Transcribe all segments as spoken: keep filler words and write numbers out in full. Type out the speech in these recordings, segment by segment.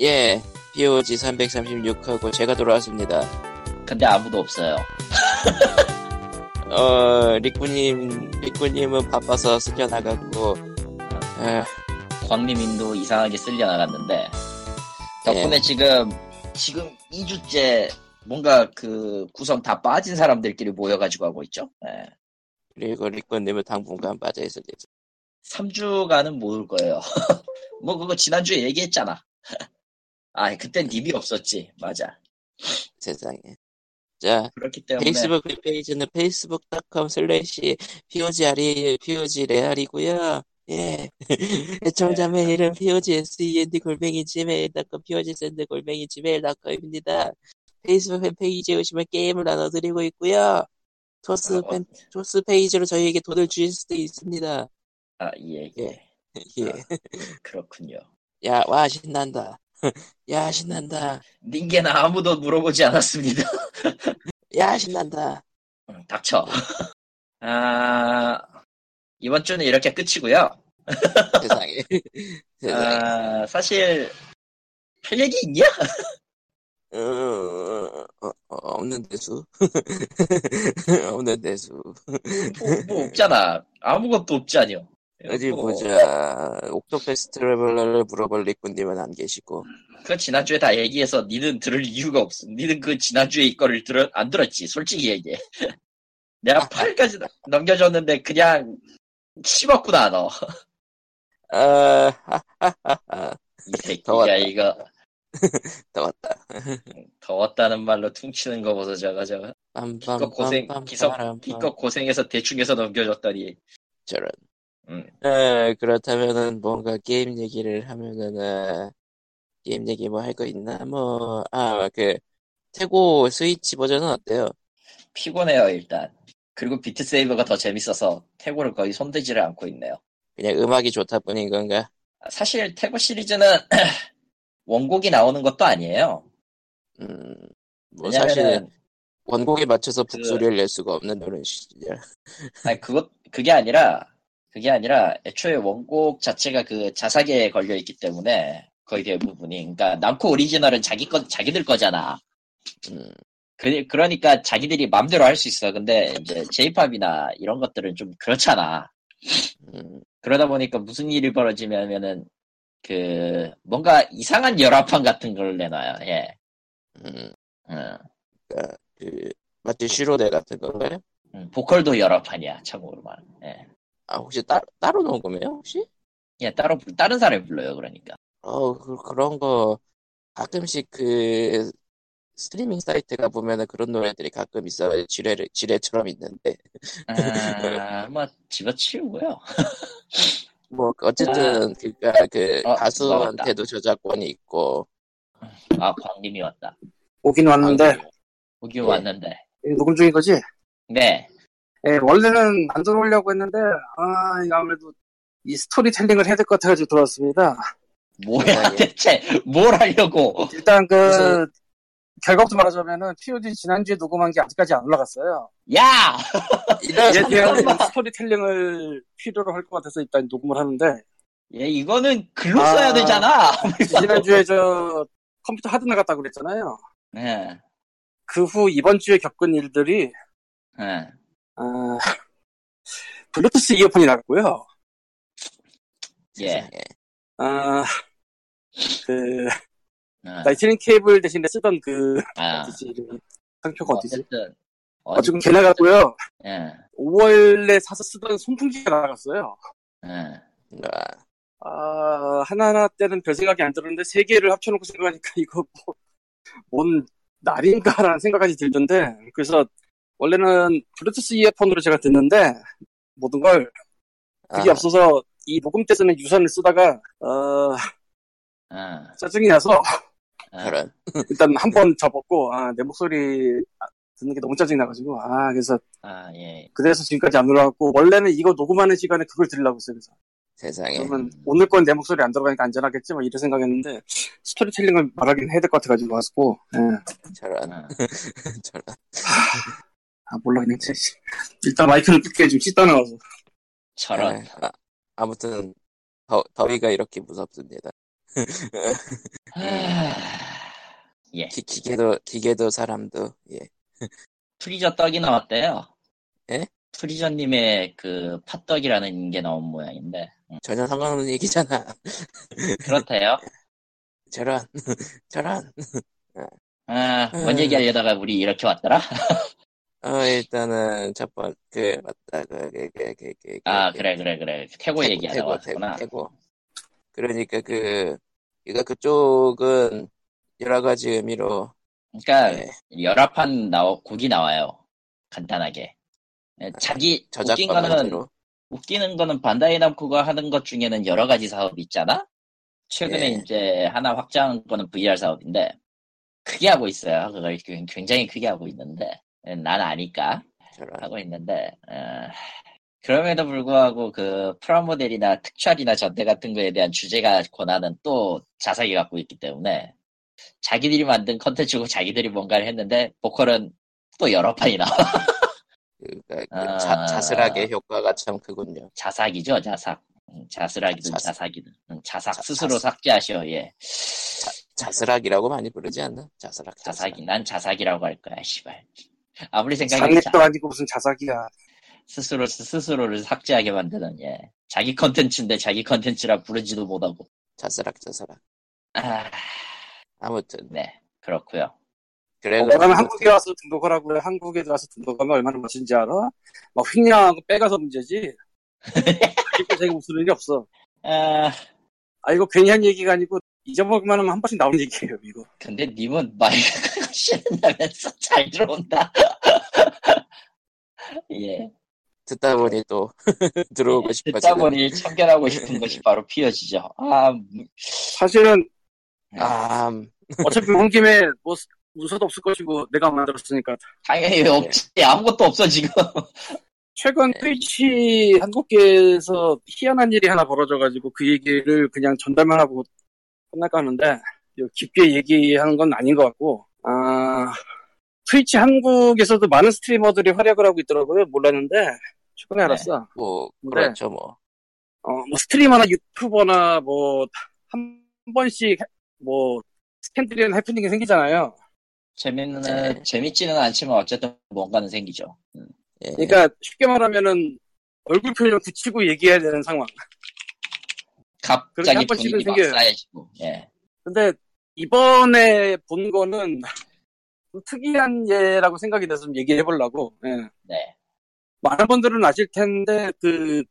예, 피오지 삼백삼십육하고 제가 돌아왔습니다. 근데 아무도 없어요. 어, 리꾸님, 리꾸님은 바빠서 쓸려나갔고, 어. 광림인도 이상하게 쓸려나갔는데, 덕분에 예. 지금, 지금 이 주째 뭔가 그 구성 다 빠진 사람들끼리 모여가지고 하고 있죠. 예. 그리고 리꾸님은 당분간 빠져있을지. 삼 주간은 모을 거예요. 뭐 그거 지난주에 얘기했잖아. 아, 그땐 님이 없었지. 맞아. 세상에. 자, 그렇기 때문에 페이스북 페이지는 페이스북 닷컴 슬래시 피오지알이 피오지레알이고요. 예. 애청자 메일은 피오지에스이엔디 골뱅이 지메일 닷컴 피오지샌드 골뱅이 지메일 닷컴입니다. 페이스북 팬페이지에 오시면 게임을 나눠드리고 있고요. 토스 아, 어. 팬 토스 페이지로 저희에게 돈을 주실 수도 있습니다. 아, 예, 예. 예. 아, 그렇군요. 야, 와, 신난다. 야, 신난다. 닌겐 아무도 물어보지 않았습니다. 야, 신난다. 응, 닥쳐. 아, 이번 주는 이렇게 끝이고요. 세상에. 세상에. 아, 사실, 할 얘기 있냐? 어, 어, 어, 없는 대수. 없는 대수. 뭐, 뭐 없잖아. 아무것도 없지 않요. 어디 보자. 옥토패스 트래블러를 물어볼 리꾼님은 안 계시고. 그 지난주에 다 얘기해서 니는 들을 이유가 없어. 니는 그 지난주에 이거를 들어, 안 들었지. 솔직히 얘기해. 내가 팔까지 넘겨줬는데 그냥 씹었구나 너. 아, 이 새끼야 이거. 더웠다. 더웠다는 말로 퉁치는 거 보소 저거 저거. 기껏 고생 기껏 기껏 고생해서 대충해서 넘겨줬더니 저런. 음. 에, 그렇다면은 뭔가 게임 얘기를 하면은 아, 게임 얘기 뭐 할 거 있나 뭐 아 그 태고 스위치 버전은 어때요? 피곤해요 일단. 그리고 비트 세이버가 더 재밌어서 태고를 거의 손대지를 않고 있네요. 그냥 음악이 좋다 뿐인 건가? 사실 태고 시리즈는 원곡이 나오는 것도 아니에요. 음, 뭐 사실은 원곡에 맞춰서 북소리를 그, 낼 수가 없는 그런 시리즈야. 아니 그것 그게 아니라. 그게 아니라 애초에 원곡 자체가 그 자사계에 걸려있기 때문에 거의 대부분이 그러니까 남코 오리지널은 자기 거, 자기들 거잖아. 음. 그, 그러니까 자기들이 마음대로 할 수 있어. 근데 이제 J팝이나 이런 것들은 좀 그렇잖아. 음. 그러다 보니까 무슨 일이 벌어지면은 그 뭔가 이상한 열화판 같은 걸 내놔요. 예. 음. 음. 그러니까 그 마치 슈로데 같은 건가요? 음, 보컬도 열화판이야. 참고로 말하면. 예. 아, 혹시 따, 따로 놓은 거예요, 혹시? 예, 따로, 다른 사람이 불러요, 그러니까. 어, 그, 그런 거, 가끔씩 그, 스트리밍 사이트 가보면은 그런 노래들이 가끔 있어요. 지뢰를, 지뢰처럼 있는데. 아, 뭐, 집어치우고요. 뭐, 어쨌든, 아, 그니까, 그, 어, 가수한테도 왔다. 저작권이 있고. 아, 광님이 왔다. 오긴 왔는데. 광님. 오긴 네. 왔는데. 녹음 중인 거지? 네. 예, 원래는 안 들어오려고 했는데, 아, 아무래도 이 스토리텔링을 해야 될 것 같아가지고 들어왔습니다. 뭐야, 대체, 뭘 하려고? 일단 그, 무슨... 결과부터 말하자면은, 피오지 지난주에 녹음한 게 아직까지 안 올라갔어요. 야! 이에 대한 스토리텔링을 필요로 할 것 같아서 일단 녹음을 하는데. 예, 이거는 글로 아, 써야 되잖아. 지난주에 저, 컴퓨터 하드 나갔다고 그랬잖아요. 네. 그 후 이번주에 겪은 일들이, 네. 아, 블루투스 이어폰이 나갔고요. 예. 아, 그, 아. 라이트닝 케이블 대신에 쓰던 그, 아. 어디지, 이름이. 상표가 어디지? 어쨌든. 어, 지금 걔 나갔고요. 예. 오월에 사서 쓰던 송풍기가 나갔어요. 예. 아, 하나하나 때는 별 생각이 안 들었는데, 세 개를 합쳐놓고 생각하니까 이거 뭐, 뭔 날인가라는 생각까지 들던데, 그래서, 원래는 블루투스 이어폰으로 제가 듣는데 모든 걸 그게 아. 없어서 이 녹음 때 쓰는 유선을 쓰다가 어... 아. 짜증이 나서 아. 일단 한번 접었고 아, 내 목소리 듣는 게 너무 짜증이 나가지고 아 그래서 아, 예. 그래서 지금까지 안 들어갔고 원래는 이거 녹음하는 시간에 그걸 들으려고 했어요. 그래서. 세상에. 그러면 오늘 건 내 목소리 안 들어가니까 안전하겠지 막 이런 생각했는데 스토리텔링을 말하긴 해야 될 것 같아가지고 왔고 예. 저런 아. 저런 아, 몰라, 그냥, 일단 마이크를 끄게 좀 씻다 나와서. 저런. 아, 아무튼, 더, 더위가 이렇게 무섭습니다. 예. 기, 기계도 기계도 사람도 예. 프리저 떡이 나왔대요. 예? 프리저님의 그 팥떡이라는 게 나온 모양인데. 응. 전혀 상관없는 얘기잖아. 그렇대요. 저런 저런. 아, 뭔 얘기하려다가 우리 이렇게 왔더라. 어, 일단은 첫 번 그 맞다 그그그그 아 그래 그래 그래 태고 얘기하다 왔구나. 태고. 그러니까 그 그러니까 그쪽은 여러 가지 의미로. 그러니까 네. 열화판 나오 곡이 나와요. 간단하게. 자기 아, 웃긴 거는 반대로. 웃기는 거는 반다이 남코가 하는 것 중에는 여러 가지 사업이 있잖아. 최근에 네. 이제 하나 확장한 거는 브이알 사업인데 크게 하고 있어요. 그걸 굉장히 크게 하고 있는데. 난 아니까 저런. 하고 있는데 어, 그럼에도 불구하고 그 프라모델이나 특촬이나 전대 같은 거에 대한 주제가 권한은 또 자사기 갖고 있기 때문에 자기들이 만든 컨텐츠고 자기들이 뭔가를 했는데 보컬은 또 여러 판이 나와. 그러니까 그 자, 어, 자스락의 효과가 참 크군요. 자삭이죠. 자삭. 자스락이든 자삭. 자삭이든 자삭 자, 스스로 자스. 삭제하시오. 예. 자, 자스락이라고 많이 부르지 않나? 자스락 자삭. 자삭이 난 자삭이라고 할 거야. 씨발 아무리 생각해도 장례도 아니고 무슨 자삭이야. 스스로 스스로를 삭제하게 만드는 예. 자기 컨텐츠인데 자기 컨텐츠라 부르지도 못하고. 자스락 자스락. 아 아무튼 네 그렇고요. 그래. 어, 그러면 한국에 와서 등록을 하고 한국에 와서 등록하면 얼마나 멋진지 알아? 막 횡령하고 빼가서 문제지. 이거 자기 무슨 일이 없어. 아... 아 이거 괜히 한 얘기가 아니고 잊어먹기만 하면 한 번씩 나오는 얘기예요 이거. 근데 님은 말 싫은다면서 잘 들어온다. 예. 듣다 보니 또 들어오고 싶어. 듣다 보니 참견하고 싶은 것이 바로 피어지죠. 아 사실은 아 어차피 온 김에 뭐 문서도 없을 것이고 내가 만들었으니까. 당연히 왜 없지. 아무것도 없어 지금. 최근 네. 트위치 한국계에서 희한한 일이 하나 벌어져가지고 그 얘기를 그냥 전달만 하고 끝날까 하는데 깊게 얘기하는 건 아닌 것 같고 아 트위치 한국에서도 많은 스트리머들이 활약을 하고 있더라고요. 몰랐는데 최근에 네. 알았어. 뭐 그렇죠 뭐. 어, 뭐 스트리머나 유튜버나 뭐 한 번씩 뭐 스캔들이나 해프닝이 생기잖아요. 재밌는 네. 재밌지는 않지만 어쨌든 뭔가는 생기죠. 음. 예. 그러니까 쉽게 말하면은 얼굴 표현을 굳히고 얘기해야 되는 상황. 갑자기 분위기 막 쌓여지고. 예. 근데 이번에 본 거는 좀 특이한 예라고 생각이 돼서 좀 얘기해 보려고. 예. 네. 많은 분들은 아실 텐데 그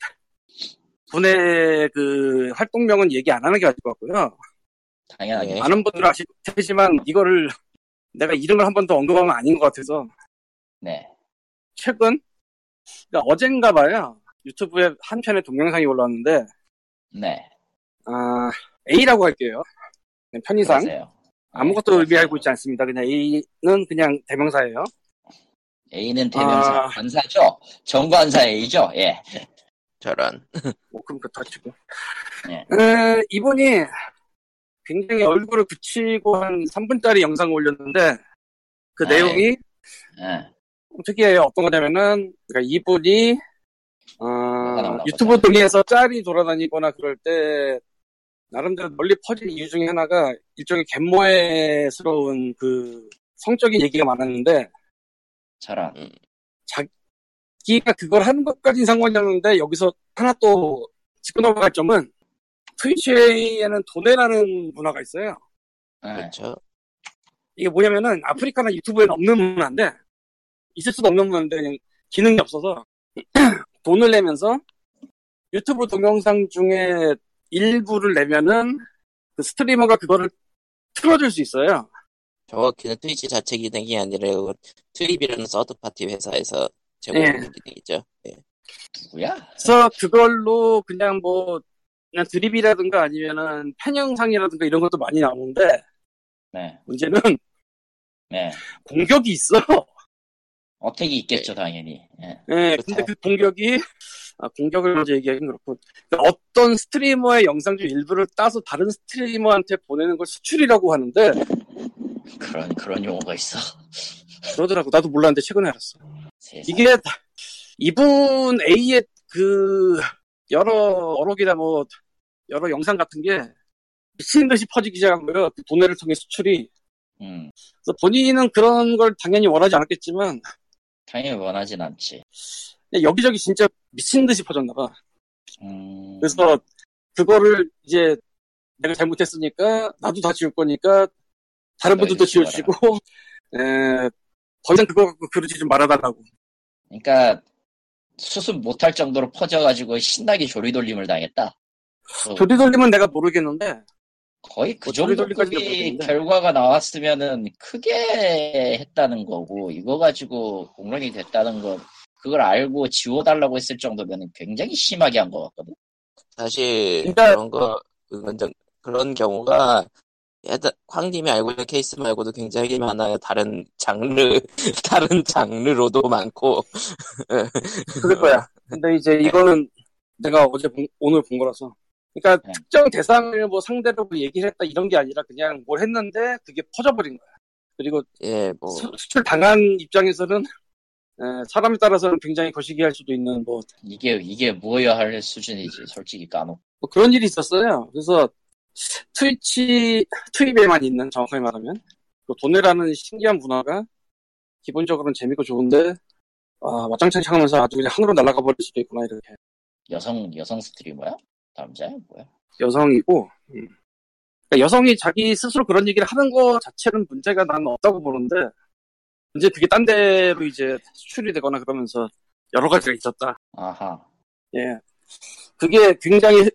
분의 그 활동명은 얘기 안 하는 게 맞을 것 같고요. 당연하게. 많은 분들은 아실 테지만 이거를 내가 이름을 한 번 더 언급하면 아닌 것 같아서. 네. 최근, 그러니까 어젠가 봐요. 유튜브에 한 편의 동영상이 올라왔는데, 네. 아, A라고 할게요. 편의상. 그러세요. 아무것도 그러세요. 의미하고 있지 않습니다. 그냥 A는 그냥 대명사예요. A는 대명사. 아... 관사죠? 정관사 A죠? 예. 저런. 뭐, 그럼 그렇다 치고. 예. 에, 이분이 굉장히 얼굴을 붙이고 한 삼 분짜리 영상을 올렸는데, 그 에이. 내용이, 에. 특이해요. 어떤 거냐면은, 그러니까 이분이, 어, 유튜브 등에서 짤이 돌아다니거나 그럴 때, 나름대로 널리 퍼진 이유 중에 하나가, 일종의 갯모해스러운 그, 성적인 얘기가 많았는데, 잘한. 자기가 그걸 하는 것까지는 상관이 없는데, 여기서 하나 또 짚고 넘어갈 점은, 트위치에는 도네라는 문화가 있어요. 네. 그렇죠. 이게 뭐냐면은, 아프리카나 유튜브에는 없는 문화인데, 있을 수도 없는 건데 그냥 기능이 없어서 돈을 내면서 유튜브 동영상 중에 일부를 내면은 그 스트리머가 그거를 틀어줄 수 있어요. 정확히는 트위치 자체 기능이 아니라 트립이라는 서드파티 회사에서 제공하는 네. 기능이죠. 네. 누구야? 그래서 그걸로 그냥 뭐 그냥 드립이라든가 아니면은 팬 영상이라든가 이런 것도 많이 나오는데 네. 문제는 네. 공격이 있어. 어택이 있겠죠, 당연히. 예. 네, 그렇다. 근데 그 공격이, 아, 공격을 먼저 얘기하긴 그렇고. 어떤 스트리머의 영상 중 일부를 따서 다른 스트리머한테 보내는 걸 수출이라고 하는데. 그런, 그런 용어가 있어. 그러더라고. 나도 몰랐는데 최근에 알았어. 세상에. 이게, 이분 A의 그, 여러 어록이나 뭐, 여러 영상 같은 게 미친 듯이 퍼지기 시작한 거예요. 그 도네를 통해 수출이. 음. 그래서 본인은 그런 걸 당연히 원하지 않았겠지만 당연히 원하진 않지. 여기저기 진짜 미친 듯이 퍼졌나 봐. 음... 그래서 그거를 이제 내가 잘못했으니까 나도 다 지울 거니까 다른 분들도 지워주시고 에, 더 이상 그거 갖고 그러지 좀 말아달라고. 그러니까 수습 못할 정도로 퍼져가지고 신나게 조리돌림을 당했다. 조리돌림은 내가 모르겠는데 거의 그 정도까지 결과가 나왔으면은 크게 했다는 거고, 이거 가지고 공론이 됐다는 건 그걸 알고 지워달라고 했을 정도면 굉장히 심하게 한 것 같거든. 사실 그러니까, 그런 거 그런 경우가 황님이 알고 있는 케이스 말고도 굉장히 많아요. 다른 장르 다른 장르로도 많고. 그럴 거야. 근데 이제 이거는 내가 어제 본, 오늘 본 거라서. 그러니까 네. 특정 대상을 뭐 상대로 얘기를 했다 이런 게 아니라 그냥 뭘 했는데 그게 퍼져버린 거야. 그리고 예, 뭐. 수, 수출 당한 입장에서는 예, 사람에 따라서는 굉장히 거시기할 수도 있는 뭐 이게 이게 뭐야 할 수준이지 솔직히 까놓고. 뭐 그런 일이 있었어요. 그래서 트위치 트위비에만 있는 정확하게 말하면 그 돈이라는 신기한 문화가 기본적으로는 재밌고 좋은데 아 와장창 하면서 아주 그냥 하늘로 날아가 버릴 수도 있구나 이렇게. 여성 여성 스트리머야? 남자야? 뭐야? 여성이고, 음. 그러니까 여성이 자기 스스로 그런 얘기를 하는 거 자체는 문제가 난 없다고 보는데, 이제 그게 딴 데로 이제 수출이 되거나 그러면서 여러 가지가 있었다. 아하. 예. 그게 굉장히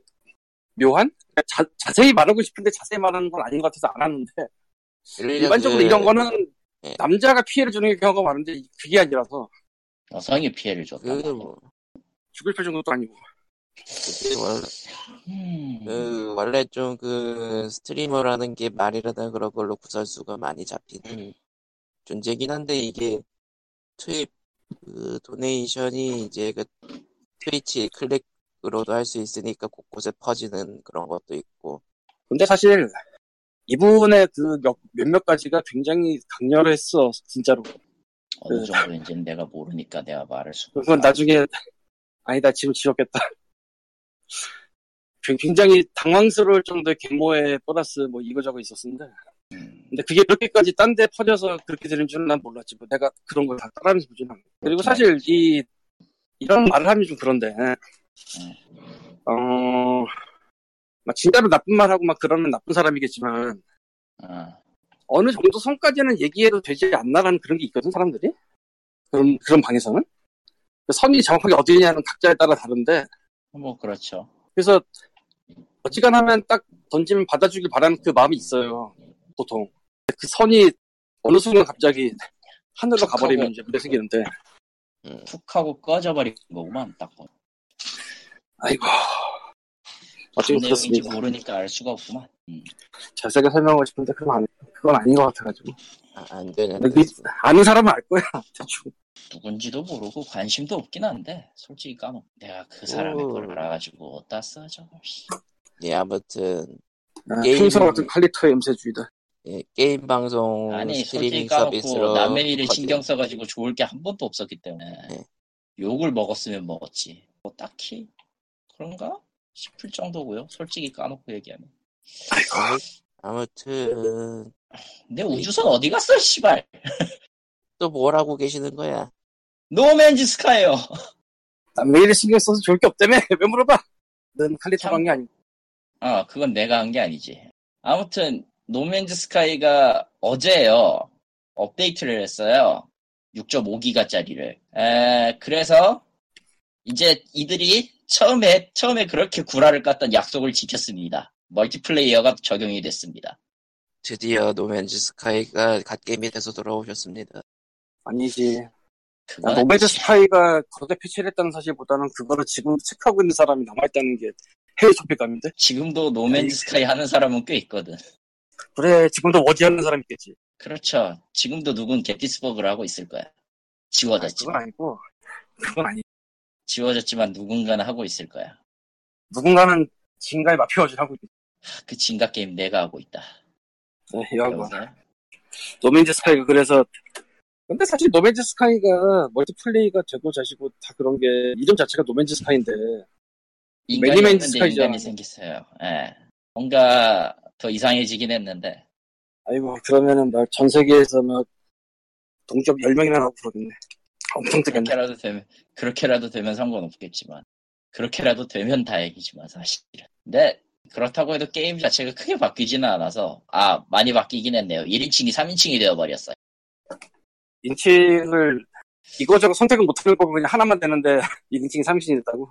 묘한? 그러니까 자, 자세히 말하고 싶은데 자세히 말하는 건 아닌 것 같아서 안 하는데, 일반적으로 그... 이런 거는 예. 남자가 피해를 주는 경우가 많은데 그게 아니라서. 여성이 피해를 줬다. 그... 뭐... 죽을 표정도 아니고. 원래, 음. 그, 원래 좀 그 스트리머라는 게 말이라든 그런 걸로 구설수가 많이 잡히는 음. 존재긴 한데 이게 투입 그 도네이션이 이제 그 트위치 클릭으로도 할 수 있으니까 곳곳에 퍼지는 그런 것도 있고. 근데 사실 이분의 그 몇몇 가지가 굉장히 강렬했어 진짜로. 어느 정도인지는 내가 모르니까 내가 말할 수가. 그건 나중에 아니다 지금 지웠겠다. 굉장히 당황스러울 정도의 계모에 플러스 뭐 이거저거 있었는데 근데 그게 그렇게까지 딴 데 퍼져서 그렇게 되는 줄은 난 몰랐지. 뭐 내가 그런 걸 다 따라하면서 보지는 않고. 그리고 사실 이 이런 말을 하면 좀 그런데 어 막 진짜로 나쁜 말 하고 막 그러면 나쁜 사람이겠지만 어느 정도 선까지는 얘기해도 되지 않나라는 그런 게 있거든 사람들이. 그런 그런 방에서는 선이 정확하게 어디냐는 각자에 따라 다른데. 뭐 그렇죠. 그래서 어지간하면 딱 던지면 받아주길 바라는 그 마음이 있어요 보통. 그 선이 어느 순간 갑자기 하늘로 가버리면 이제 문제 생기는데 툭 하고 꺼져버린 거구만 딱. 아이고 어떻게 그렇습니까? 모르니까 알 수가 없구만. 음. 자세하게 설명하고 싶은데 그건, 아니, 그건 아닌 것 같아가지고 아, 안 되네. 아는 사람은 알 거야 대충. 누군지도 모르고 관심도 없긴 한데 솔직히 까먹. 내가 그 사람의 오. 걸 알아가지고 어디다 써 저거. 예 아무튼 아, 게임 풍선 같은 칼리터의 염세주의다. 예 게임 방송 아니 솔직히 까먹고 남의 일에 신경 써가지고 좋을 게 한 번도 없었기 때문에 예. 욕을 먹었으면 먹었지 뭐 딱히 그런가 싶을 정도고요. 솔직히 까놓고 얘기하면. 아이고 아무튼 내 우주선 어디 갔어 씨발. 또 뭘 하고 계시는 거야? 노맨즈 스카이요. 난 메일에 신경 써서 좋을 게 없다며. 왜 물어봐? 넌 칼리터로 한 게 아니고. 아, 그건 내가 한 게 아니지. 아무튼 노맨즈 스카이가 어제요. 업데이트를 했어요. 육 점 오 기가짜리를. 에, 그래서 이제 이들이 처음에 처음에 그렇게 구라를 깠던 약속을 지켰습니다. 멀티플레이어가 적용이 됐습니다. 드디어 노맨즈 스카이가 갓게임이 돼서 돌아오셨습니다. 아니지. 난 노맨즈 스카이가 거대 패치를 했다는 사실보다는 그거를 지금 체크하고 있는 사람이 남아있다는 게 해외 소비감인데? 지금도 노맨즈 스카이 하는 사람은 꽤 있거든. 그래, 지금도 워디하는 사람이 있겠지. 그렇죠. 지금도 누군 겟디스버그를 하고 있을 거야. 지워졌지만. 아니, 그건 아니고. 그건 아니. 지워졌지만 누군가는 하고 있을 거야. 누군가는 진가의 마피아질 하고 있겠지. 그 진가 게임 내가 하고 있다. 네, 이거 노맨즈 스카이가 그래서. 근데 사실 노맨즈 스카이가 멀티플레이가 되고 자시고 다 그런 게 이름 자체가 노맨즈 스카이인데 매니맨즈 스카이잖아. 인간이 생겼어요. 예. 뭔가 더 이상해지긴 했는데 아이고, 그러면은 막 전 세계에서 막 동접 열 명이나 하고 그러겠네. 엄청 뜨겠네. 그렇게라도 되면, 그렇게라도 되면 상관없겠지만, 그렇게라도 되면 다행이지만 사실은. 근데 그렇다고 해도 게임 자체가 크게 바뀌지는 않아서, 아, 많이 바뀌긴 했네요. 일 인칭이 삼 인칭이 되어버렸어요. 인칭을 이거저거 선택은 못하는 거고 그냥 하나만 되는데 일 인칭이 삼 인칭이 됐다고?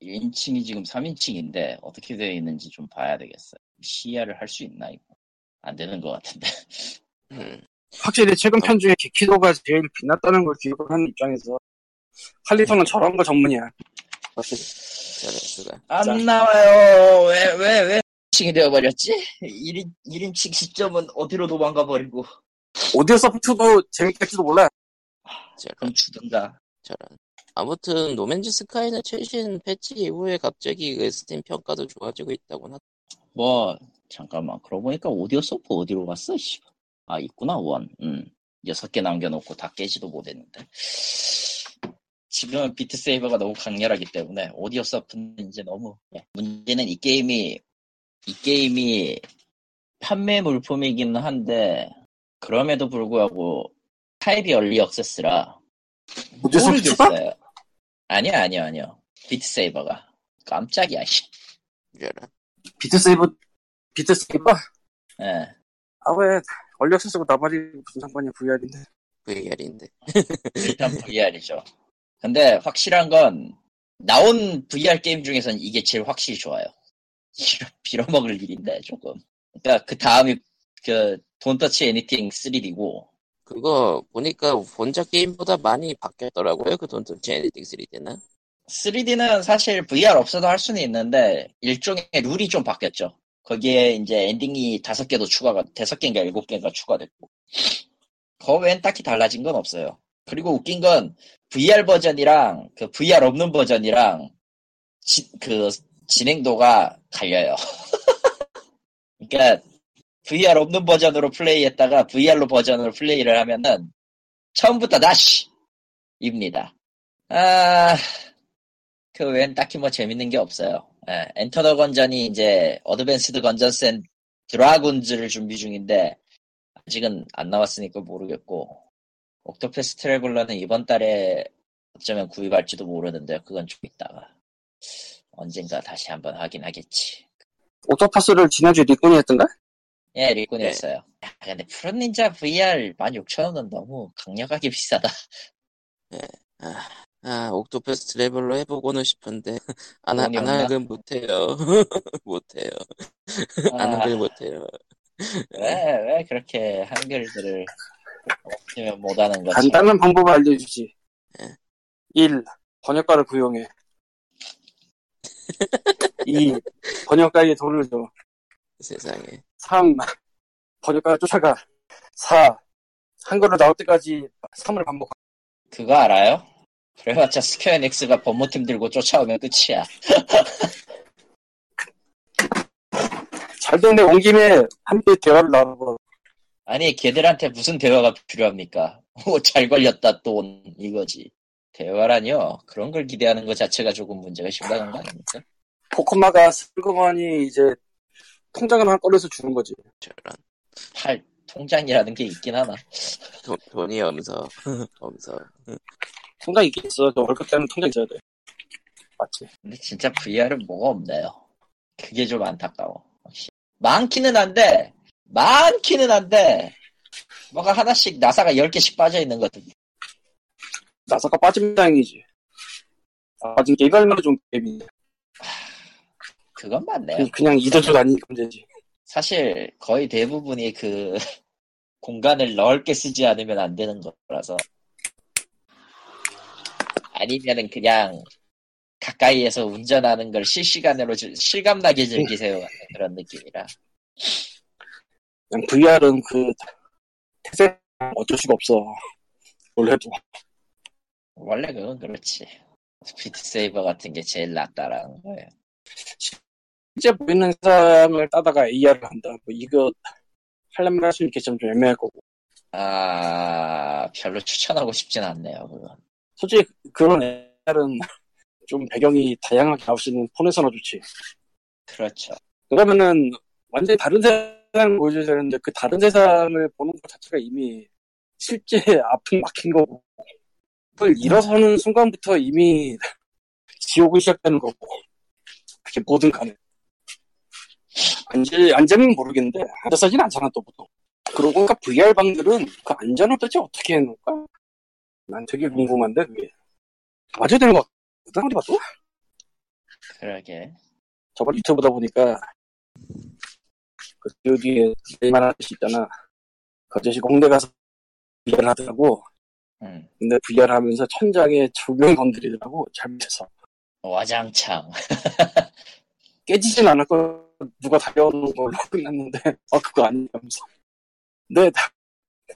일 인칭이 지금 삼 인칭인데 어떻게 되어 있는지 좀 봐야 되겠어요. 시야를 할 수 있나 이거? 안 되는 것 같은데. 음. 확실히 최근 편 중에 기키도가 제일 빛났다는 걸 기억을 하는 입장에서 칼리토는 네. 저런 거 전문이야. 안 자. 나와요. 왜, 왜, 왜 일 인칭이 되어버렸지? 일 인, 일 인칭 시점은 어디로 도망가 버리고. 오디오 서포트도 재밌겠지도 몰라. 그럼 주든가. 저런. 아무튼 노맨즈 스카이는 최신 패치 이후에 갑자기 그 스팀 평가도 좋아지고 있다고 나. 뭐 잠깐만. 그러고 보니까 오디오 서포트 어디로 갔어? 아 있구나 원. 음 여섯 개 남겨놓고 다 깨지도 못했는데. 지금은 비트 세이버가 너무 강렬하기 때문에 오디오 서포트는 이제 너무. 문제는 이 게임이 이 게임이 판매 물품이긴 한데. 그럼에도 불구하고 타입이 얼리 액세스라 모르겠어요. 아니요 아니요 아니요 비트세이버가 깜짝이야. 비트세이버 비트세이버? 예. 네. 아 왜 얼리 액세스고 나발이 무슨 상관이야. 브이알인데 브이알인데 일단 브이알이죠. 근데 확실한 건 나온 브이알 게임 중에서는 이게 제일 확실히 좋아요. 빌어먹을 일인데 조금. 그러니까 그 다음이 그 Don't Touch Anything 쓰리디고 그거 보니까 본작 게임보다 많이 바뀌었더라고요. 그 Don't Touch Anything 쓰리디는 쓰리디는 사실 브이알 없어도 할 수는 있는데 일종의 룰이 좀 바뀌었죠. 거기에 이제 엔딩이 다섯 개도 추가가 다섯 개인가 일곱 개가 추가됐고 그 외엔 딱히 달라진 건 없어요. 그리고 웃긴 건 브이알 버전이랑 그 브이알 없는 버전이랑 지, 그 진행도가 갈려요. 그러니까 브이알 없는 버전으로 플레이했다가 브이알로 버전으로 플레이를 하면은 처음부터 다시! 입니다. 아, 그 외엔 딱히 뭐 재밌는 게 없어요. 예, 엔터 더 건전이 이제 어드밴스드 건전스 앤 드라군즈를 준비 중인데 아직은 안 나왔으니까 모르겠고 옥토패스 트래블러는 이번 달에 어쩌면 구입할지도 모르는데 그건 좀 있다가 언젠가 다시 한번 확인하겠지. 옥토패스를 지난주에 니꾼이 했던가? 예, 리콘이었어요. 네. 근데 푸른 닌자 브이알 만 육천 원은 너무 강력하게 비싸다. 네. 아, 아 옥토패스 트래블러 해보고는 싶은데 안, 안 하긴 못해요. 못해요. 아, 안 하긴 못해요. 왜, 왜 그렇게 한글들을 없으면 못하는 거지? 간단한 방법을 알려주지. 네. 일. 번역가를 구용해. 이. 번역가에게 돈을 줘. 세상에. 삼. 번역가를 쫓아가. 사. 한글로 나올 때까지 삼을 반복하. 그거 알아요? 그래봤자 스퀘어닉스가 법무팀 들고 쫓아오면 끝이야. 잘 됐네. 온 김에 함께 대화를 나눠봐. 아니 걔들한테 무슨 대화가 필요합니까? 오, 잘 걸렸다 또 이거지. 대화라뇨. 그런 걸 기대하는 것 자체가 조금 문제가 심각한 거 아닙니까? 포코마가 슬그머니 이제 통장을 하나 꺼내서 주는 거지. 저런. 팔, 통장이라는 게 있긴 하나. 돈, 돈이 없어. 없어. 통장 있긴 있어. 너 월급 때는 통장 있어야 돼. 맞지? 근데 진짜 브이알은 뭐가 없네요. 그게 좀 안타까워. 혹시. 많기는 한데, 많기는 한데, 뭐가 하나씩 나사가 열 개씩 빠져있는 것 같은데. 나사가 빠지면 다행이지. 빠진 게 얼마나 좀 개미네. 그건 맞네요. 그냥 이도저도 아니니까 문제지. 사실 거의 대부분이 그 공간을 넓게 쓰지 않으면 안 되는 거라서 아니면은 그냥 가까이에서 운전하는 걸 실시간으로 질, 실감나게 즐기세요 그런 느낌이라. 그냥 브이알은 그 태세 어쩔 수가 없어. 원래도 원래 그건 그렇지. 비트세이버 같은 게 제일 낫다라는 거예요. 실제 보이는 사람을 따다가 에이알을 한다. 뭐 이거 하려면 할 수 있겠지만 좀 애매할 거고. 아 별로 추천하고 싶진 않네요. 그건. 솔직히 그런 에이알은 좀 배경이 다양하게 나올 수 있는 폰에서나 좋지. 그렇죠. 그러면은 완전히 다른 세상을 보여줘야 되는데 그 다른 세상을 보는 것 자체가 이미 실제 앞이 막힌 거고 그걸 일어서는 순간부터 이미 지옥이 시작되는 거고 그게 뭐든 간에 안전, 안전은 모르겠는데 안전하진 않잖아 또 보통. 그러고 보니까 브이알방들은 그 안전을 도대체 어떻게 해놓을까? 난 되게 궁금한데 그게 맞아야 되는 거 같거든 아무리 봐도? 그러게 저번 유튜브다 보니까 그 뒤에 이만 아저씨 있잖아. 그 아저씨가 홍대 가서 브이알 하더라고. 음. 근데 브이알 하면서 천장에 조명 건드리더라고 잘못해서. 와장창 깨지진 않을 걸 누가 달려오는 걸로 끝났는데 아 그거 아니면서. 근데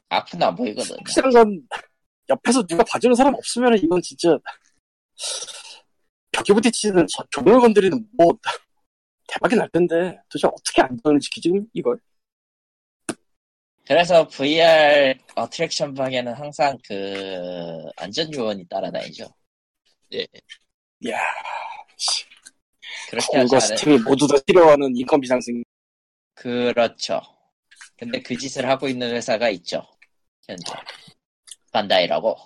앞은 안 보이거든. 확실한 건 옆에서 누가 봐주는 사람 없으면 이건 진짜 벽에 부딪히는 조명을 건드리는 뭐 대박이 날 텐데 도대체 어떻게 안전을 지키지 이걸. 그래서 브이알 어트랙션 방에는 항상 그 안전 요원이 따라다니죠. 예. 이야. 그렇게 하지 않아요. 스팀이 모두 다 필요하는 인건비 상승. 그렇죠. 근데 그 짓을 하고 있는 회사가 있죠. 현재. 반다이라고.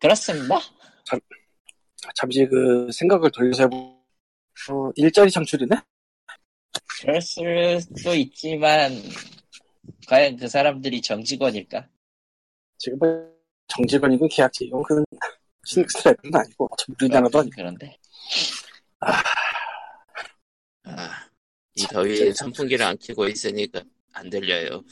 그렇습니다. 참, 잠시 그 생각을 돌려서 해보고 어, 일자리 창출이네? 그럴 수도 있지만 과연 그 사람들이 정직원일까? 지금 정직원이고 계약직 이건 그건 신입스트랩은 아니고 어차피 우리나라도 아니고 그런데 아... 아, 이 더위에 선풍기를 안 켜고 있으니까 안 들려요.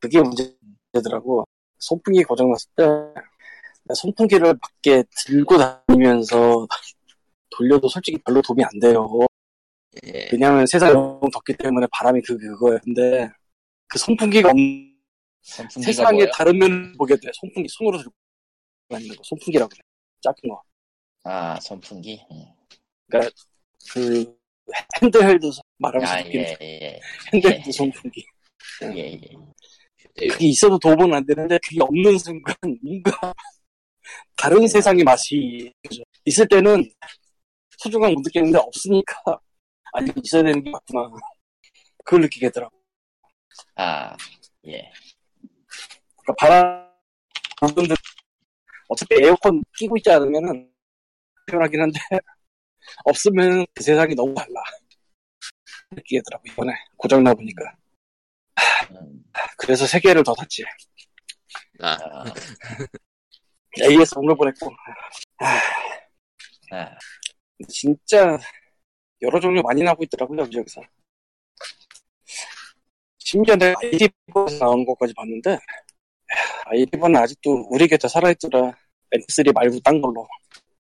그게 문제더라고. 선풍기 고장났을 때 선풍기를 밖에 들고 다니면서 돌려도 솔직히 별로 도움이 안 돼요. 예. 왜냐면 세상이 너무 덥기 때문에 바람이 그, 그거예요. 근데 그 선풍기가 없는 세상의 뭐예요? 다른 면을 보게 돼. 선풍기 손으로 들고 다니는 거. 선풍기라고 그래. 작은 거. 아, 선풍기? 응. 그러니까 그 핸드헬드 말하면 아, 선풍기. 예, 예. 핸드헬드 예. 선풍기. 예, 예. 그게 있어도 도움은 안 되는데 그게 없는 순간 뭔가 다른 예. 세상의 맛이 그죠? 있을 때는 소중함 못 느끼는데 없으니까 아니 있어야 되는 게 맞구나 그걸 느끼겠더라고. 아 예. 그러니까 바람 분들 어차피 에어컨 끼고 있지 않으면은 편하긴 한데 없으면 그 세상이 너무 달라 느끼겠더라고 이번에 고장 나 보니까. 음. 그래서 세 개를 더 샀지. 아 에이에스 오늘 보냈고. 아 진짜. 여러 종류 많이 나오고 있더라고요, 여기서. 심지어 내가 아이디버에서 나오는 것까지 봤는데, 아이디버는 아직도 우리 곁에 살아있더라. 엠쓰리 말고 딴 걸로.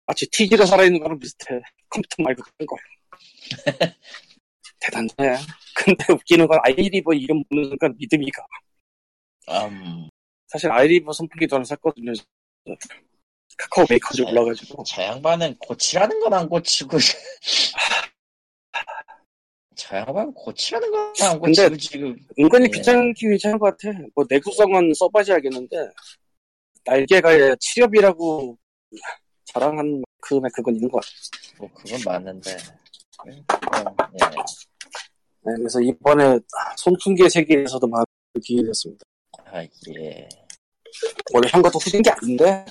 마치 티지가 살아있는 거랑 비슷해. 컴퓨터 말고 딴 걸. 대단해. 근데 웃기는 건 아이디버 이름 보는 순간 믿음이 가. Um... 사실 아이디버 선풍기도 하나 샀거든요. 카카오 메이커즈 올라가지고. 저 양반은 고치라는 건 안 고치고. 저 양반 고치라는 건 안 고치고 지금. 은근히 예. 귀찮기 귀찮은 것 같아. 뭐 내구성은 써봐야지 알겠는데 날개가 치렵이라고 자랑한 만큼의 그건 있는 것 같아. 뭐 그건 맞는데. 그건, 예. 네, 그래서 이번에 선풍기의 세계에서도 막 느끼게 됐습니다. 아 예. 원래 한 것도 후진 게 아닌데.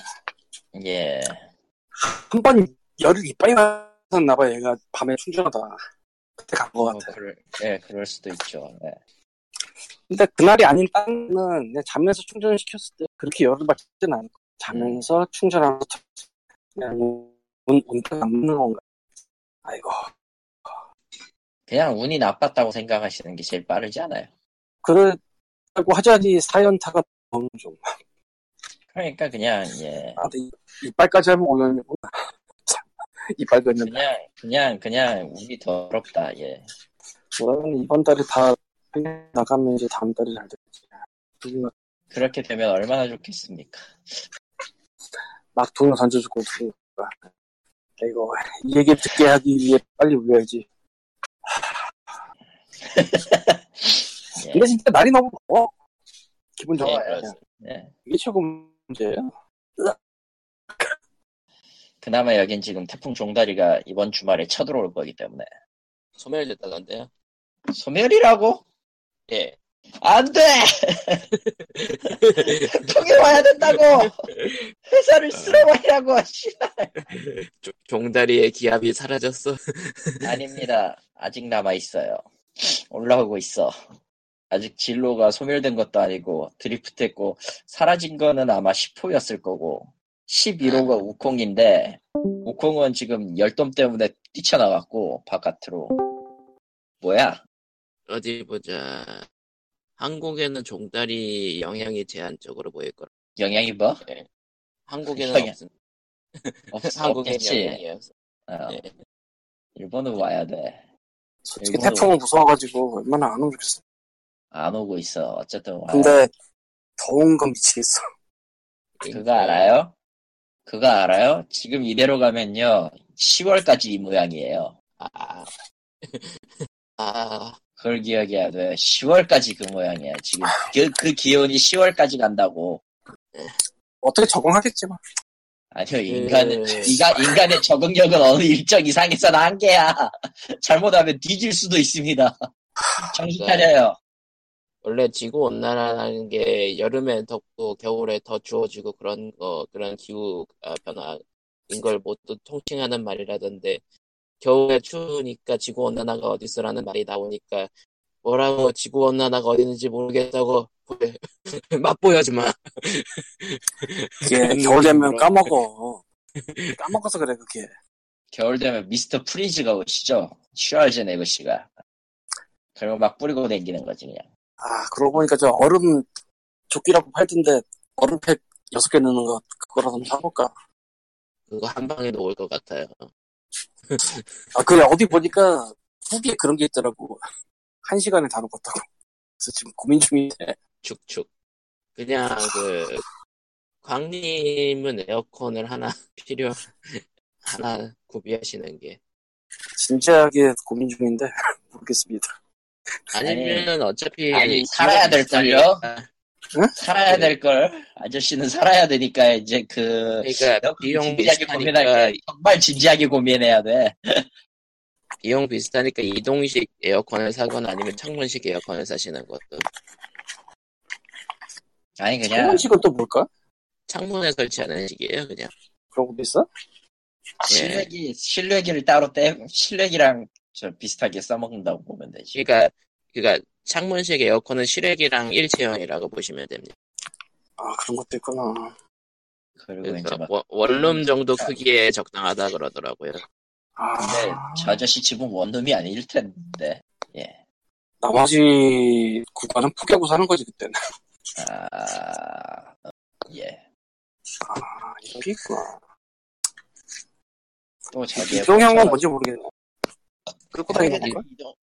예. 한 번 열을 이빨이 났나봐, 얘가 밤에 충전하다. 그때 간 것 같아. 어, 그럴, 예, 그럴 수도 있죠. 네. 근데 그날이 아닌 딴은 그냥 자면서 충전을 시켰을 때 그렇게 열을 받지는 않을 거야. 자면서 충전하면서 그냥 운, 운도 안 맞는 건가. 아이고. 그냥 운이 나빴다고 생각하시는 게 제일 빠르지 않아요? 그러고 하자니 사연타가 너무 좀. 그러니까 그냥 예. 아, 이빨까지 하면 오염이구나. 이빨 걷는. 그냥 그냥 그냥 운이 더럽다. 예. 그러면 이번 달에 다 나가면 이제 다음 달에 잘 되지. 그렇게 되면 얼마나 좋겠습니까? 막 돈을 던져주고 그러니까. 이거 이 얘기 듣게 하기 위해 빨리 울려야지. 예. 근데 진짜 날이 너무 더워. 기분 좋아요. 예, 예. 이게 조금. 문제예요. 그나마 여긴 지금 태풍 종다리가 이번 주말에 쳐들어올 거기 때문에. 소멸됐다던데요? 소멸이라고? 예. 안 돼! 통일와야 된다고! 회사를 쓸어버리라고, 씨발! 종다리의 기압이 사라졌어? 아닙니다. 아직 남아있어요. 올라오고 있어. 아직 진로가 소멸된 것도 아니고, 드리프트했고, 사라진 거는 아마 십 호였을 거고, 십일 호가 우콩인데, 우콩은 지금 열돔 때문에 뛰쳐나갔고, 바깥으로. 뭐야? 어디 보자. 한국에는 종다리 영향이 제한적으로 보일 거라. 영향이 뭐? 네. 한국에는 영향... 없음. 없어, 한국에는 영향이 없어. 어. 네. 일본은 와야 돼. 솔직히 일본은... 태풍은 무서워가지고 얼마나 안 오면 좋겠어. 안 오고 있어. 어쨌든 와야 근데 더운 건 미치겠어. 그거 알아요? 그거 알아요? 지금 이대로 가면요. 시월까지 이 모양이에요. 아... 아... 그걸 기억해야 돼. 시월까지 그 모양이야, 지금. 그, 그 기온이 시월까지 간다고. 어떻게 적응하겠지, 뭐. 아니요, 인간은, 음... 인간, 인간의 적응력은 어느 일정 이상에서는 한계야. 잘못하면 뒤질 수도 있습니다. 정신 차려요. 원래 지구온난화라는 게 여름엔 덥고 겨울에 더 추워지고 그런 거, 그런 기후 변화인 걸 모두 통칭하는 말이라던데, 겨울에 추우니까 지구온난화가 어딨어라는 말이 나오니까 뭐라고 지구온난화가 어딨는지 모르겠다고 맛보여주마. 그게 겨울 되면 까먹어. 까먹어서 그래 그게. 겨울 되면 미스터 프리즈가 오시죠. 슈왈제네거 씨가. 그리고 막 뿌리고 다니는 거지 그냥. 아 그러고 보니까 저 얼음 조끼라고 팔던데 얼음팩 여섯 개 넣는 거 그거라도 사볼까. 그거 한 방에 놓을 것 같아요. 아 그래 어디 보니까 후기에 그런 게 있더라고. 한 시간에 다 녹았다고. 그래서 지금 고민 중인데. 축축. 그냥 그 광님은 에어컨을 하나 필요 하나 구비하시는 게. 진지하게 고민 중인데 모르겠습니다. 아니면 어차피 아니, 살아야 될 걸요. 응? 살아야 될 걸. 아저씨는 살아야 되니까 이제 그 그러니까 비용 진지하게 고민하니까 정말 진지하게 고민해야 돼. 비용 비슷하니까 이동식 에어컨을 사거나 아니면 창문식 에어컨을 사시는 것도. 아니 그냥 창문식은 또 뭘까? 창문에 설치하는 식이에요 그냥. 그런 거 비싸? 실외기 네. 실외기를 따로 떼 실외기랑 저 비슷하게 써먹는다고 보면 되지. 그러니까 그러니까. 창문식 에어컨은 실외기랑 일체형이라고 보시면 됩니다. 아 그런 것도 있구나. 그리고 이제 워, 원룸 정도 크기에 적당하다 그러더라고요. 아... 근데 저 아저씨 집은 원룸이 아닐 텐데. 예. 나머지 구간은 포기하고 사는 거지 그때는. 아 예. 아 이쁘구나. 또 자기 이동형은 뭔지 모르겠네. 끌고 다니는 건가?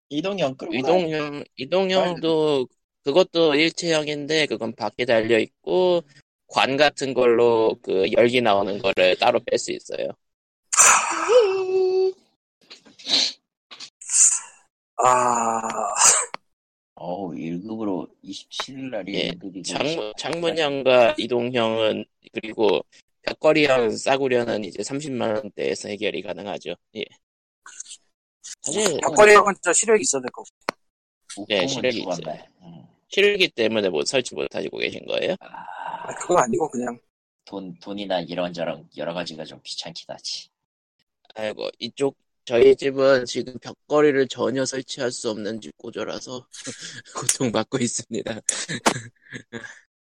이동형 끌고 이동형, 이동형도 그것도 일체형인데 그건 밖에 달려있고 관 같은 걸로 그 열기 나오는 거를 따로 뺄 수 있어요. 아... 어우 일 급으로 이십칠 일날이 예, 창문, 창문형과 이동형은 그리고 벽걸이형 싸구려는 이제 삼십만 원대에서 해결이 가능하죠. 예. 벽걸이형은 진짜 실외기 있어야 될 거고. 네, 실외기 있어요. 응. 실외기 때문에 뭐 설치 못하시고 계신 거예요? 아, 그건 아니고 그냥 돈, 돈이나 이런저런 여러 가지가 좀 귀찮긴 하지. 아이고 이쪽 저희 집은 지금 벽걸이를 전혀 설치할 수 없는 집 구조라서 고통받고 있습니다.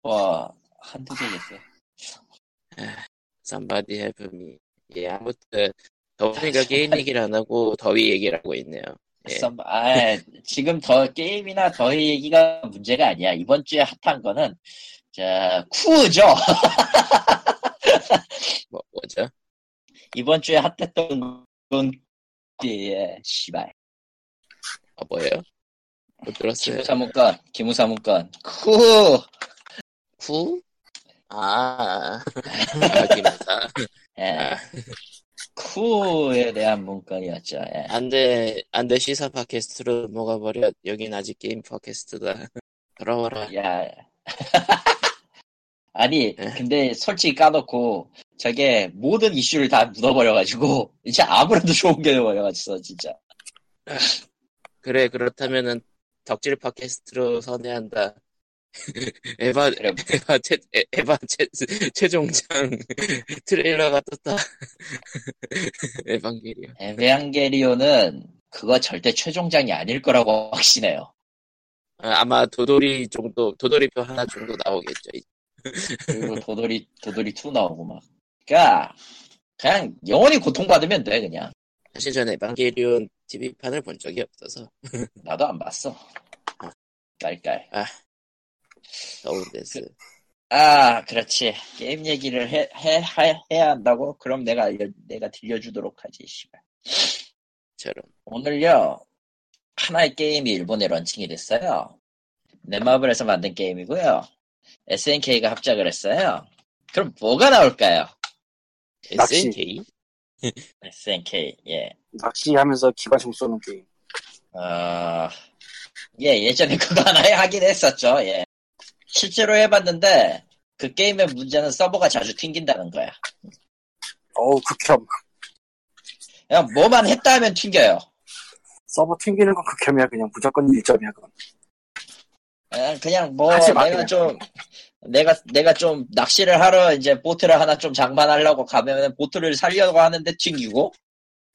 와 한두 개겠어. Somebody help me. 예 아무튼. 더우니까 게임 얘기를 안 하고 더위 얘기를 하고 있네요. 예. 아, 지금 더 게임이나 더위 얘기가 문제가 아니야. 이번 주에 핫한 거는 자 쿠죠. 뭐, 뭐죠? 이번 주에 핫했던 건 예, 씨발. 아 뭐예요? 못 들었어요. 기무사문건, 기무사문건. 쿠, 쿠? 아, 아 기무사. 예. 아. 쿠에 대한 문건이었죠. 예. 안돼 안돼 시사 팟캐스트로 먹어버려. 여긴 아직 게임 팟캐스트다. 돌아와라. 야 아니 근데 솔직히 까놓고 저게 모든 이슈를 다 묻어버려가지고 이제 아무래도 좋은 게 되어버려가지고 진짜. 그래, 그렇다면은 덕질 팟캐스트로 선회한다. 에바 그래. 에바 최 에바 최 최종장 트레일러가 떴다. 에반게리온. 에반게리온은 그거 절대 최종장이 아닐 거라고 확신해요. 아마 도돌이 정도, 도돌이표 하나 정도 나오겠죠. 그리고 도돌이 도돌이 투 나오고 막. 그러니까 그냥 영원히 고통받으면 돼 그냥. 사실 전에 에반게리온 티비판을 본 적이 없어서. 나도 안 봤어. 깔깔. 아. 더운데스. 아, 그렇지. 게임 얘기를 해, 해, 해야 한다고? 그럼 내가, 내가 들려주도록 하지, 씨발. 저런. 오늘요, 하나의 게임이 일본에 런칭이 됐어요. 넷마블에서 만든 게임이고요. 에스엔케이가 합작을 했어요. 그럼 뭐가 나올까요? 낚시. 에스엔케이? 에스엔케이, 예. 낚시하면서 기관총 쏘는 게임. 어, 예, 예전에 그거 하나 하긴 했었죠, 예. 실제로 해봤는데 그 게임의 문제는 서버가 자주 튕긴다는 거야. 어우 극혐. 그냥 뭐만 했다 하면 튕겨요. 서버 튕기는 건 극혐이야. 그냥 무조건 일 점이야 그건. 그냥, 그냥 뭐 내가 그냥. 좀 내가 내가 좀 낚시를 하러 이제 보트를 하나 좀 장만하려고 가면 보트를 살려고 하는데 튕기고,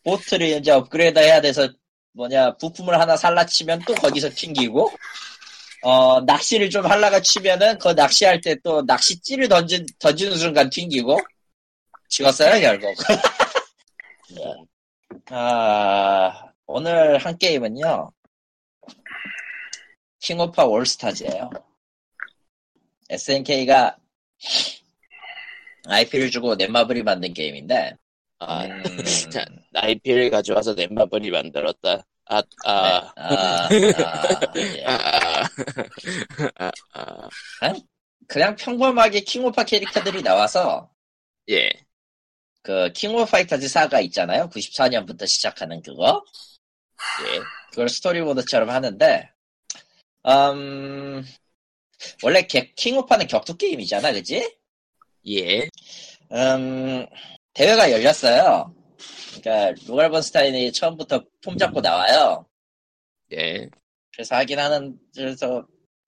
보트를 이제 업그레이드 해야 돼서 뭐냐 부품을 하나 살라 치면 또 거기서 튕기고, 어, 낚시를 좀 하려고 치면은, 그 낚시할 때 또 낚싯줄을 던진, 던지는 순간 튕기고, 죽었어요, 결국. 아, 오늘 한 게임은요, 킹오파 올스타즈예요. 에스엔케이가 아이피를 주고 넷마블이 만든 게임인데, 아, 음... 아이피를 가져와서 넷마블이 만들었다. 아, 아, 아, 아, 아, 그냥 평범하게 킹오파 캐릭터들이 나와서, 예, 그 킹오파이터즈 사가 있잖아요. 구십사 년부터 시작하는 그거, 예, 그걸 스토리보드처럼 하는데, 음, 원래 킹오파는 격투 게임이잖아, 그렇지? 예, 음, 대회가 열렸어요. 그러니까 로갈번스타인이 처음부터 폼 잡고 나와요. 예. 그래서 하긴 하는, 그래서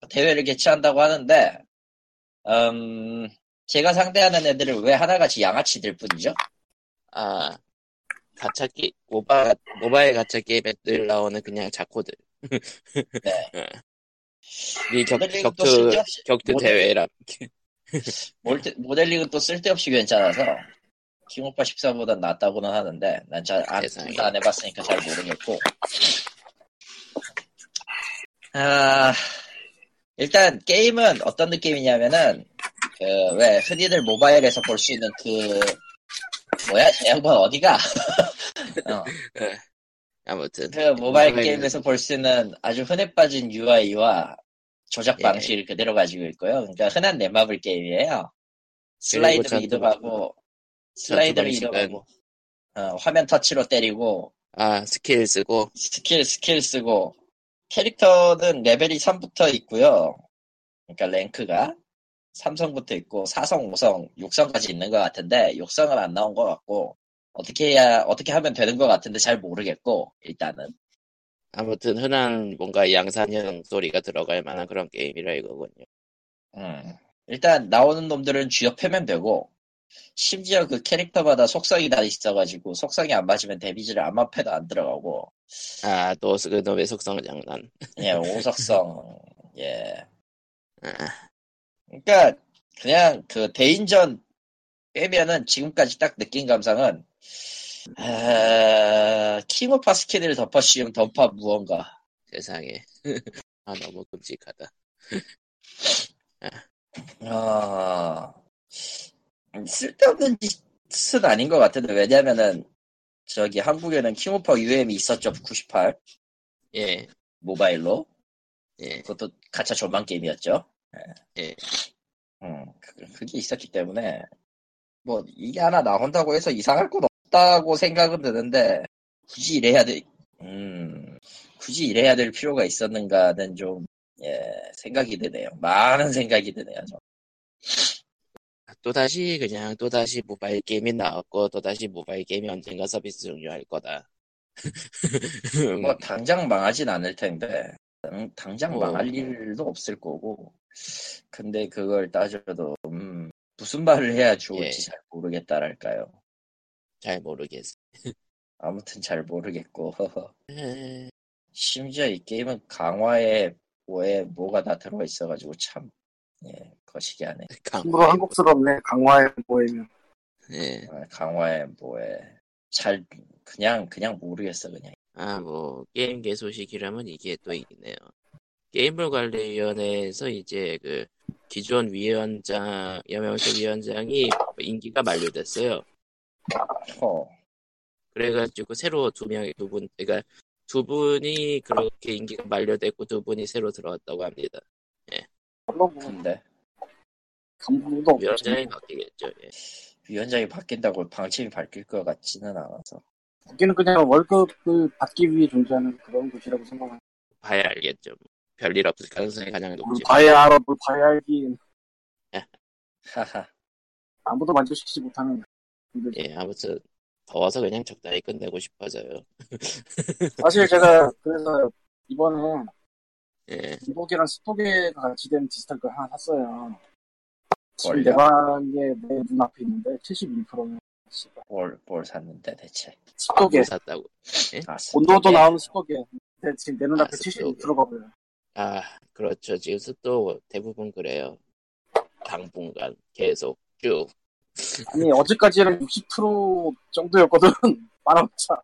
대회를 개최한다고 하는데, 음, 제가 상대하는 애들을 왜 하나같이 양아치들 뿐이죠? 아, 가챠 게임, 모바, 모바일 가챠 게임에 늘 나오는 그냥 자코들. 네. 이 격, 격투, 격투 대회라. 모델링은 또 쓸데없이 괜찮아서. 킹오파 십사보단 낫다고는 하는데, 난 잘 안, 안 해봤으니까 잘 모르겠고. 아, 일단 게임은 어떤 느낌이냐면은, 그, 왜, 흔히들 모바일에서 볼 수 있는 그, 뭐야, 저 양반 어디가? 어. 아무튼. 그 모바일 게임에서 볼 수 있는 아주 흔해 빠진 유아이와 조작 방식을, 예, 그대로 가지고 있고요. 그러니까 흔한 넷마블 게임이에요. 슬라이드를 이동하고, 슬라이드를 이동하고, 어, 화면 터치로 때리고, 아, 스킬 쓰고, 스킬 스킬 쓰고. 캐릭터는 레벨이 삼부터 있고요. 그러니까 랭크가 삼성부터 있고 사성, 오성, 육성까지 있는 것 같은데, 육성은 안 나온 것 같고, 어떻게 해야, 어떻게 하면 되는 것 같은데 잘 모르겠고, 일단은 아무튼 흔한 뭔가 양산형 소리가 들어갈 만한 그런 게임이라 이거군요. 음, 일단 나오는 놈들은 쥐어 패면 되고, 심지어 그 캐릭터마다 속성이 다 있어가지고 속성이 안 맞으면 데미지를 아마 패도 안 들어가고. 아, 또 그 놈의 속성은 장난. 예, 오속성. 예. 아. 그러니까 그냥 그 대인전 빼면은 지금까지 딱 느낀 감상은, 아, 킹오파 스킨을 덮어 씌운 던파 무언가. 세상에. 아, 너무 끔찍하다. 아. 아... 쓸데없는 짓은 아닌 것 같은데, 왜냐면은, 저기, 한국에는 킹오파 유엠이 있었죠, 구십팔. 예. 모바일로. 예. 그것도 가챠 전방 게임이었죠. 예. 음, 그게 있었기 때문에, 뭐, 이게 하나 나온다고 해서 이상할 건 없다고 생각은 드는데, 굳이 이래야 될, 음, 굳이 이래야 될 필요가 있었는가는 좀, 예, 생각이 드네요. 많은 생각이 드네요, 저. 또다시 그냥 또다시 모바일 게임이 나왔고 또다시 모바일 게임이 언젠가 서비스 종료할 거다. 뭐 당장 망하진 않을 텐데 당, 당장 뭐, 망할 일도 없을 거고 근데 그걸 따져도 음, 무슨 말을 해야 좋을지 예. 잘 모르겠다랄까요. 잘 모르겠어. 아무튼 잘 모르겠고 심지어 이 게임은 강화에 뭐에 뭐가 다 들어가 있어가지고 참 예, 거시기 하네. 강화 한국스럽네. 강화에 뭐에면 예. 강화에 뭐에 잘 그냥 그냥 모르겠어 그냥. 아 뭐 게임계 소식이라면 이게 또 있네요. 게임물 관리위원회에서 이제 그 기존 위원장 여명수 위원장이 임기가 만료됐어요. 어. 그래가지고 새로 두 명이 두 분 그러니까 두 분이 그렇게 임기가 만료됐고 두 분이 새로 들어왔다고 합니다. 예. 근데 감독도 위원장이 바뀌겠죠. 예. 위원장이 바뀐다고 방침이 바뀔 것 같지는 않아서. 거기는 그냥 월급을 받기 위해 존재하는 그런 곳이라고 생각합니다. 봐야 알겠죠. 뭐. 별일 없을 가능성이 가장 높지. 봐야 알아, 뭘 봐야 알긴. 하하. 아무도 만족시키지 못하는. 예, 아무튼 더워서 그냥 적당히 끝내고 싶어져요. 사실 제가 그래서 이번에 예. 기복이랑 스토게가 같이 된 디지털 걸 하나 샀어요. 지금 내방에 내 눈앞에 있는데 칠십이 퍼센트는 뭘, 뭘 샀는데 대체? 습도계 샀다고. 예? 아, 온도도 나오는 습도계. 근데 지금 내 눈앞에 아, 칠십이 퍼센트가 보여요. 아 그렇죠. 지금 습도 대부분 그래요. 당분간 계속 쭉. 아니 어제까지는 육십 퍼센트 정도였거든. 말아봤자.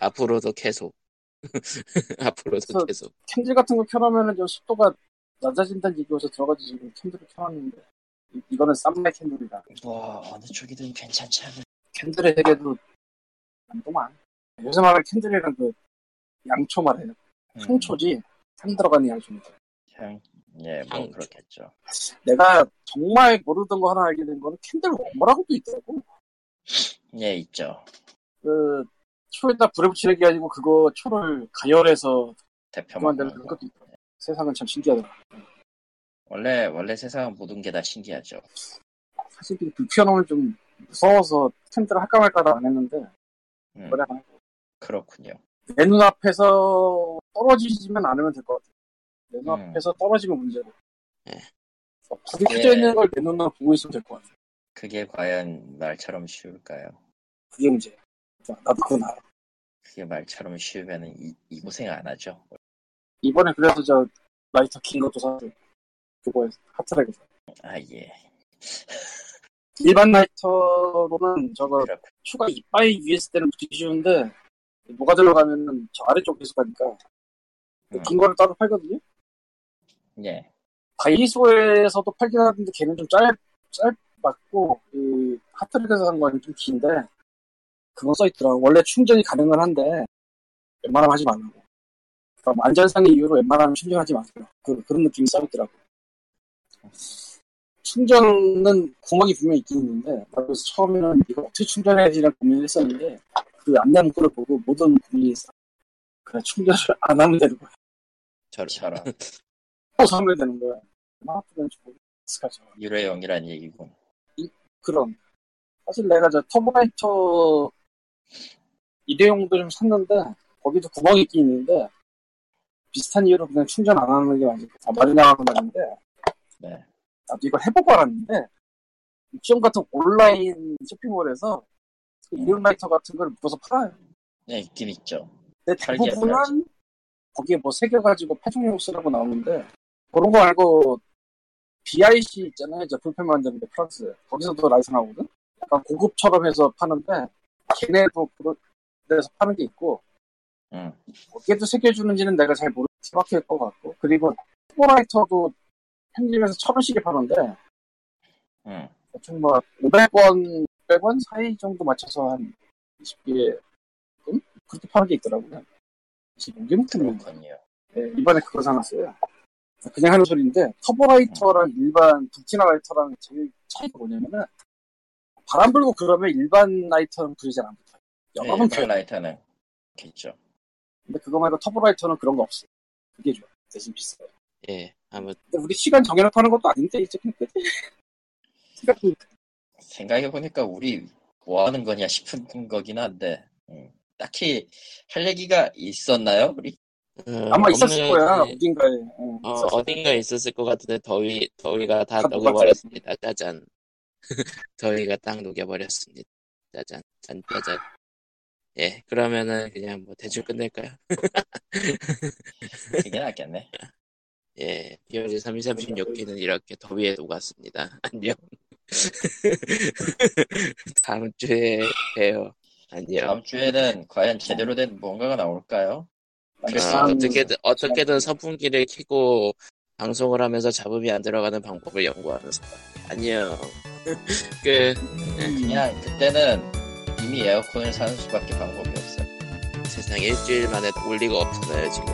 앞으로도 계속. 앞으로도 계속. 캔들 같은 거 켜놓으면 좀 습도가 낮아진다는 얘기여서 들어가지 지금 캔들을 켜놨는데 이, 이거는 쌈매 캔들이다. 와 어느 쪽이든 괜찮지 않은. 캔들의 세계도 안동안. 요새 말하는 캔들이랑 그 양초 말해요. 향초지. 음. 향 들어가는 양초입니다. 향, 예, 뭐 향. 그렇겠죠. 내가 정말 모르던 거 하나 알게 된 거는 캔들 원머라고도 있더라고. 예, 있죠. 그 초에다 불에 붙이는 게 아니고 그거 초를 가열해서 대표 만드는 그런 것도 있더라고. 세상은 참 신기하더라. 원래 원래 세상은 모든 게 다 신기하죠. 사실 불 피워놓으면 좀 무서워서 캔들을 할까 말까도 안 했는데. 음, 그렇군요. 내 눈앞에서 떨어지지만 않으면 될 것 같아요. 내 눈앞에서 음. 떨어지면 문제고. 네. 불이 켜져 있는 걸 내 눈으로 보고 있으면 될 것 같아요. 그게 과연 말처럼 쉬울까요? 그게 문제예요. 나도 그건 알아. 그게 말처럼 쉬우면 이, 이 고생 안 하죠. 이번에 그래서 저 라이터 킨 것도 사실 그거에 하트라이크. 아 예. 일반 라이터로는 저거 그렇군. 추가 이빨이 위에 있을 때는 붙이기 쉬운데 뭐가 들어가면은 저 아래쪽 계속 가니까 음. 긴 거를 따로 팔거든요. 예. 다이소에서도 팔긴 하는데 걔는 좀 짧, 짧았고 그 핫트랙에서 산 거는 좀 긴데 그건 써있더라고. 원래 충전이 가능은 한데 웬만하면 하지 말라고. 그럼 안전상의 이유로 웬만하면 충전하지 마세요. 그, 그런 느낌이 써있더라고. 충전은 구멍이 분명히 있긴 있는데 그래서 처음에는 이거 어떻게 충전해야지 고민을 했었는데 그 안내 문구를 보고 모든 고민이 있어. 그냥 충전을 안 하면 되는 거야. 저처럼. 또 사면 되는 거야. 유래영이란 얘기고. 이, 그럼. 사실 내가 저 터보라이터 일회용도 좀 샀는데 거기도 구멍이 있긴 있는데 비슷한 이유로 그냥 충전 안 하는 게 맞을 거야. 말이 나가는 말인데. 네. 나도 이걸 해보고 알았는데 시험 같은 온라인 쇼핑몰에서 그 일용 라이터 같은 걸 묶어서 팔아요. 네, 있긴 있죠. 근데 대부분은 거기에 뭐 새겨가지고 파종용 쓰라고 나오는데 그런 거 말고 비아이씨 있잖아요. 이제 볼펜 만드는 데 프랑스 거기서도 라이터 나오거든. 약간 고급처럼 해서 파는데 걔네도 그런 데서 파는 게 있고 음. 어디에도 새겨주는지는 내가 잘 모르 정확할 것 같고 그리고 터보라이터도 편집에서 천 원씩에 파는데 음. 대충 뭐 오백 원 백 원 사이 정도 맞춰서 한 이십 개끔? 그렇게 파는 게 있더라고요. 이십오 개만큼은 아니에요. 네, 이번에 그거 사놨어요. 그냥 하는 소리인데 터보라이터랑 일반 북티나 라이터랑 제일 차이가 뭐냐면은 바람 불고 그러면 일반 라이터는 불이 잘 안 붙어요. 영어는 네, 라이터는 괜찮죠. 근데 그거 말고 터보라이터는 그런 거 없어요. 그게 좋아. 대신 비싸요. 예, 아무. 근데 우리 시간 정해놓고 하는 것도 아닌데 이제 그냥. 생각해 생각해보니까 우리 뭐 하는 거냐 싶은 거긴 한데 음. 딱히 할 얘기가 있었나요 우리? 음, 아마 있었을 거야 네. 어딘가에 어, 어, 있었을 어딘가에 있었을 것 같은데 더위 더위가 다 녹여버렸습니다. 짜잔. 더위가 딱 녹여버렸습니다. 짜잔 짠 짜잔. 예 그러면은 그냥 뭐 대충 끝낼까요? 그게 낫겠네. 예 비오지 삼백삼십육 회는 이렇게 더위에 녹았습니다. 안녕. 다음 주에 봬요. 안녕. 다음 주에는 과연 제대로 된 뭔가가 나올까요? 그래서 아, 어떻게든 어떻게든 선풍기를 켜고 방송을 하면서 잡음이 안 들어가는 방법을 연구하는 사람. 안녕. 그 그냥 그때는 이미 에어컨을 사는 수밖에 방법이 없어요. 세상 일주일 만에 올 리가 없잖아요 지금.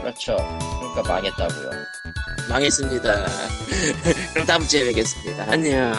그렇죠. 그러니까 망했다고요. 망했습니다. 그럼 다음 주에 뵙겠습니다. 안녕.